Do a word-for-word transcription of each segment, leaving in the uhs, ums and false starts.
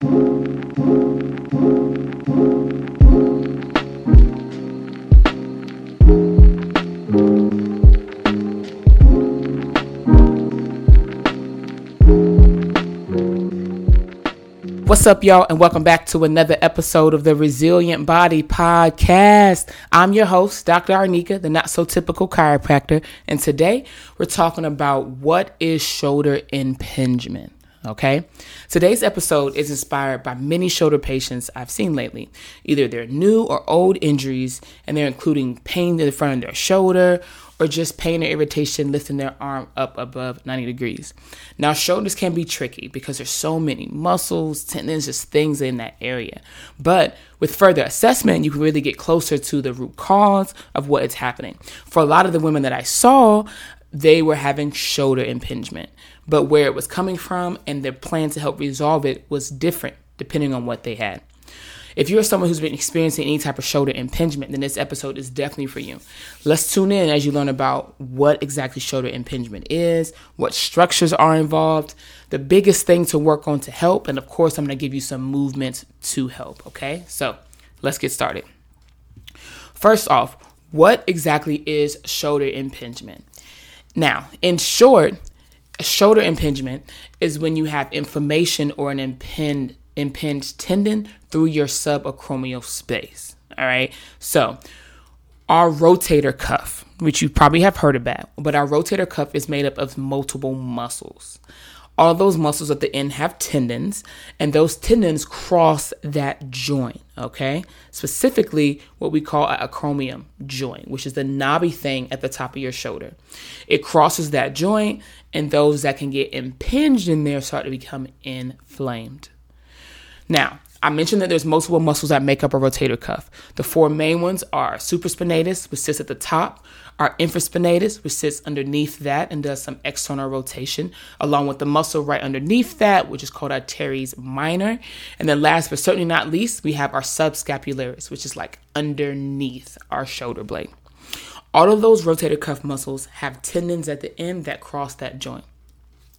What's up, y'all, and welcome back to another episode of the Resilient Body Podcast. I'm your host, Doctor Arnica, the not-so-typical chiropractor, and today we're talking about what is shoulder impingement, okay? Today's episode is inspired by many shoulder patients I've seen lately. Either they're new or old injuries, and they're including pain in the front of their shoulder, or just pain or irritation lifting their arm up above ninety degrees. Now, shoulders can be tricky because there's so many muscles, tendons, just things in that area. But with further assessment, you can really get closer to the root cause of what is happening. For a lot of the women that I saw, they were having shoulder impingement, but where it was coming from and their plan to help resolve it was different depending on what they had. If you're someone who's been experiencing any type of shoulder impingement, then this episode is definitely for you. Let's tune in as you learn about what exactly shoulder impingement is, what structures are involved, the biggest thing to work on to help, and of course, I'm going to give you some movements to help, okay? So let's get started. First off, what exactly is shoulder impingement? Now, in short, shoulder impingement is when you have inflammation or an impinged impinged tendon through your subacromial space. All right. So our rotator cuff, which you probably have heard about, but our rotator cuff is made up of multiple muscles. All those muscles at the end have tendons, and those tendons cross that joint. Okay. Specifically what we call an acromion joint, which is the knobby thing at the top of your shoulder. It crosses that joint, and those that can get impinged in there start to become inflamed. Now, I mentioned that there's multiple muscles that make up a rotator cuff. The four main ones are supraspinatus, which sits at the top, our infraspinatus, which sits underneath that and does some external rotation, along with the muscle right underneath that, which is called our teres minor. And then last but certainly not least, we have our subscapularis, which is like underneath our shoulder blade. All of those rotator cuff muscles have tendons at the end that cross that joint.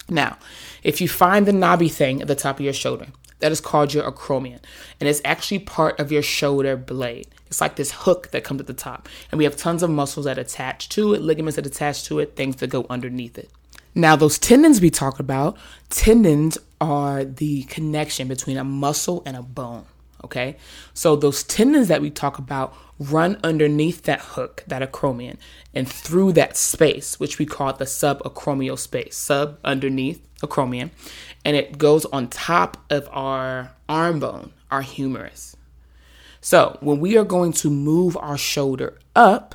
Now, if you find the knobby thing at the top of your shoulder, that is called your acromion, and it's actually part of your shoulder blade. It's like this hook that comes at the top, and we have tons of muscles that attach to it, ligaments that attach to it, things that go underneath it. Now, those tendons we talk about, tendons are the connection between a muscle and a bone, okay? So those tendons that we talk about run underneath that hook, that acromion, and through that space, which we call the subacromial space, sub, underneath, acromion, and it goes on top of our arm bone, our humerus. So when we are going to move our shoulder up,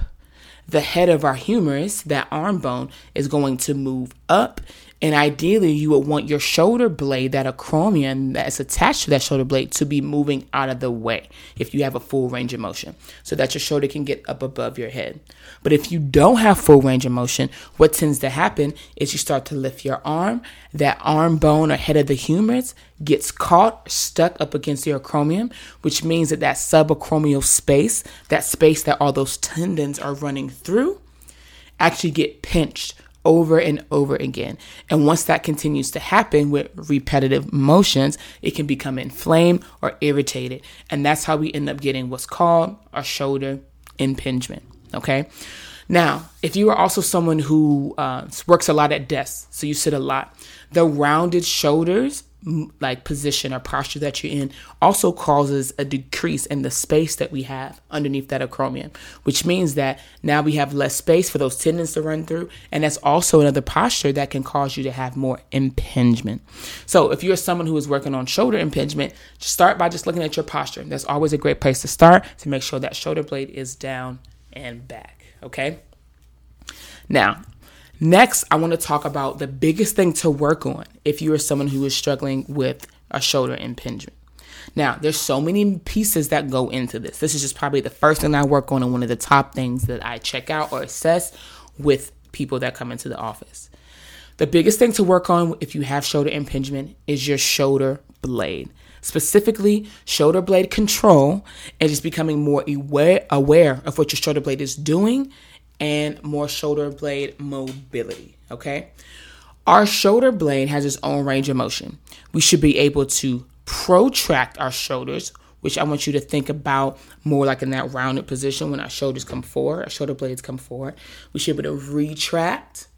the head of our humerus, that arm bone, is going to move up, and ideally you would want your shoulder blade, that acromion that's attached to that shoulder blade, to be moving out of the way if you have a full range of motion, so that your shoulder can get up above your head. But if you don't have full range of motion, what tends to happen is you start to lift your arm, that arm bone or head of the humerus gets caught, stuck up against your acromion, which means that that subacromial space, that space that all those tendons are running through, actually get pinched over and over again. And once that continues to happen with repetitive motions, it can become inflamed or irritated. And that's how we end up getting what's called a shoulder impingement, okay? Now, if you are also someone who uh, works a lot at desks, so you sit a lot, the rounded shoulders, like position or posture that you're in, also causes a decrease in the space that we have underneath that acromion, which means that now we have less space for those tendons to run through. And that's also another posture that can cause you to have more impingement. So if you're someone who is working on shoulder impingement, just start by just looking at your posture. That's always a great place to start, to make sure that shoulder blade is down and back. Okay. Now, next, I want to talk about the biggest thing to work on if you are someone who is struggling with a shoulder impingement. Now, there's so many pieces that go into this. This is just probably the first thing I work on and one of the top things that I check out or assess with people that come into the office. The biggest thing to work on if you have shoulder impingement is your shoulder blade. Specifically, shoulder blade control, and just becoming more aware, aware of what your shoulder blade is doing, and more shoulder blade mobility, okay? Our shoulder blade has its own range of motion. We should be able to protract our shoulders, which I want you to think about more like in that rounded position when our shoulders come forward, our shoulder blades come forward. We should be able to retract.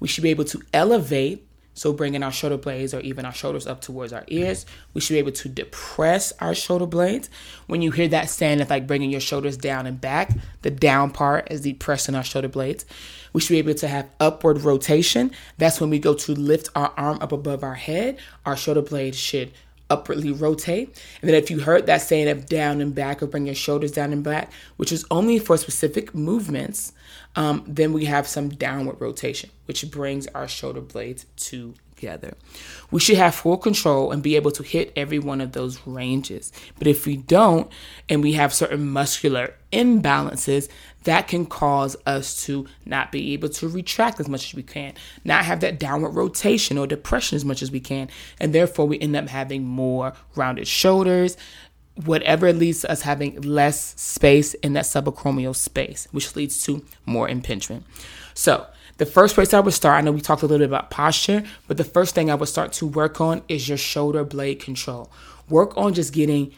We should be able to elevate, so bringing our shoulder blades or even our shoulders up towards our ears. We should be able to depress our shoulder blades. When you hear that saying, it's like bringing your shoulders down and back. The down part is depressing our shoulder blades. We should be able to have upward rotation. That's when we go to lift our arm up above our head. Our shoulder blades should upwardly rotate. And then if you heard that saying of down and back or bring your shoulders down and back, which is only for specific movements, um, then we have some downward rotation, which brings our shoulder blades together. We should have full control and be able to hit every one of those ranges. But if we don't, and we have certain muscular imbalances, that can cause us to not be able to retract as much as we can, not have that downward rotation or depression as much as we can, and therefore we end up having more rounded shoulders, whatever leads to us having less space in that subacromial space, which leads to more impingement. So the first place I would start, I know we talked a little bit about posture, but the first thing I would start to work on is your shoulder blade control. Work on just getting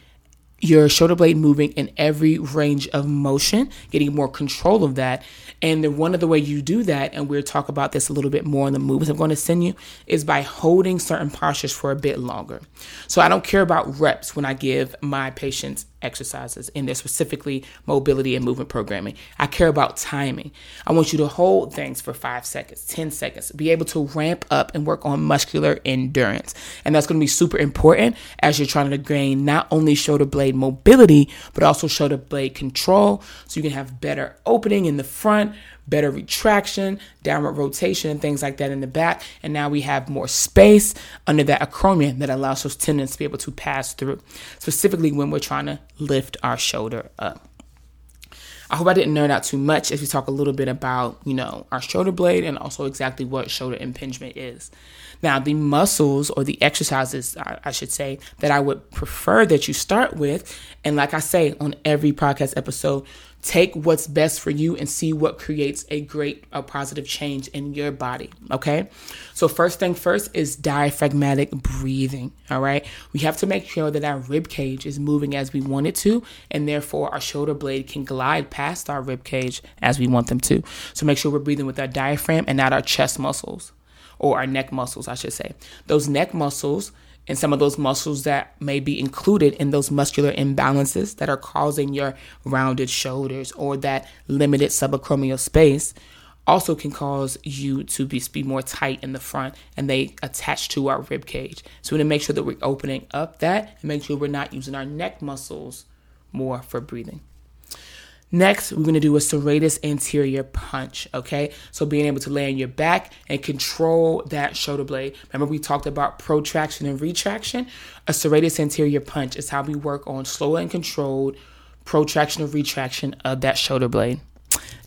your shoulder blade moving in every range of motion, getting more control of that. And the one of the way you do that, and we'll talk about this a little bit more in the movies I'm going to send you, is by holding certain postures for a bit longer. So I don't care about reps when I give my patients exercises in their specifically mobility and movement programming. I care about timing. I want you to hold things for five seconds, ten seconds, be able to ramp up and work on muscular endurance. And that's going to be super important as you're trying to gain not only shoulder blade mobility, but also shoulder blade control. So you can have better opening in the front, better retraction, downward rotation, and things like that in the back. And now we have more space under that acromion that allows those tendons to be able to pass through, specifically when we're trying to lift our shoulder up. I hope I didn't nerd out too much as we talk a little bit about, you know, our shoulder blade and also exactly what shoulder impingement is. Now, the muscles or the exercises, I, I should say, that I would prefer that you start with, and like I say on every podcast episode, take what's best for you and see what creates a great, a positive change in your body, okay? So first thing first is diaphragmatic breathing, all right? We have to make sure that our rib cage is moving as we want it to, and therefore our shoulder blade can glide past our rib cage as we want them to. So make sure we're breathing with our diaphragm and not our chest muscles or our neck muscles, I should say. Those neck muscles and some of those muscles that may be included in those muscular imbalances that are causing your rounded shoulders or that limited subacromial space also can cause you to be, be more tight in the front, and they attach to our rib cage. So we need to make sure that we're opening up that and make sure we're not using our neck muscles more for breathing. Next, we're going to do a serratus anterior punch, okay? So being able to lay on your back and control that shoulder blade. Remember we talked about protraction and retraction? A serratus anterior punch is how we work on slow and controlled protraction and retraction of that shoulder blade.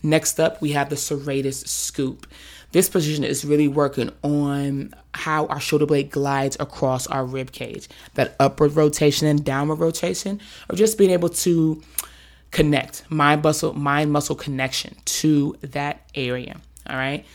Next up, we have the serratus scoop. This position is really working on how our shoulder blade glides across our rib cage, that upward rotation and downward rotation, or just being able to connect mind muscle, mind muscle connection to that area. All right.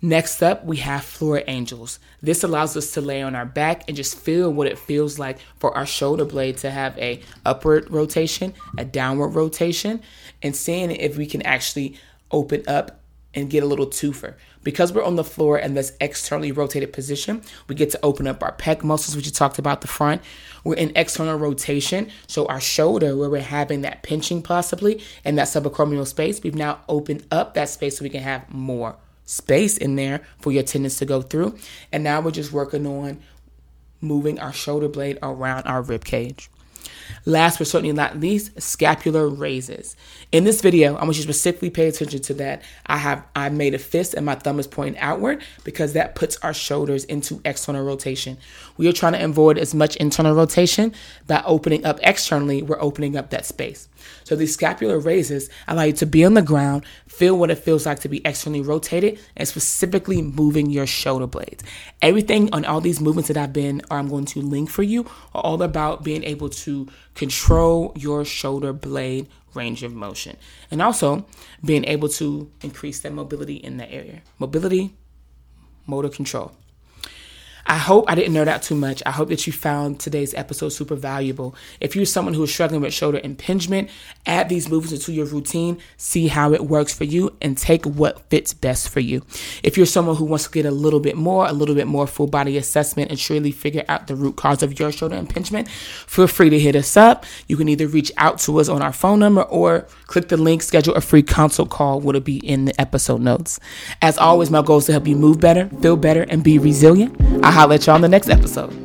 Next up, we have floor angels. This allows us to lay on our back and just feel what it feels like for our shoulder blade to have a upward rotation, a downward rotation, and seeing if we can actually open up and get a little twofer. Because we're on the floor and this externally rotated position, we get to open up our pec muscles, which you talked about the front. We're in external rotation. So our shoulder, where we're having that pinching possibly and that subacromial space, we've now opened up that space so we can have more space in there for your tendons to go through. And now we're just working on moving our shoulder blade around our rib cage. Last but certainly not least, scapular raises. In this video, I want you to specifically pay attention to that. I have I made a fist and my thumb is pointing outward because that puts our shoulders into external rotation. We are trying to avoid as much internal rotation. By opening up externally, we're opening up that space. So these scapular raises allow you to be on the ground, feel what it feels like to be externally rotated, and specifically moving your shoulder blades. Everything on all these movements that I've been, or I'm going to link for you, are all about being able to control your shoulder blade range of motion, and also being able to increase that mobility in that area. Mobility, motor control. I hope I didn't nerd out too much. I hope that you found today's episode super valuable. If you're someone who is struggling with shoulder impingement, add these moves into your routine, see how it works for you, and take what fits best for you. If you're someone who wants to get a little bit more, a little bit more full body assessment and truly figure out the root cause of your shoulder impingement, feel free to hit us up. You can either reach out to us on our phone number or click the link, schedule a free consult call, which will be in the episode notes. As always, my goal is to help you move better, feel better, and be resilient. I'll holler at y'all in the next episode.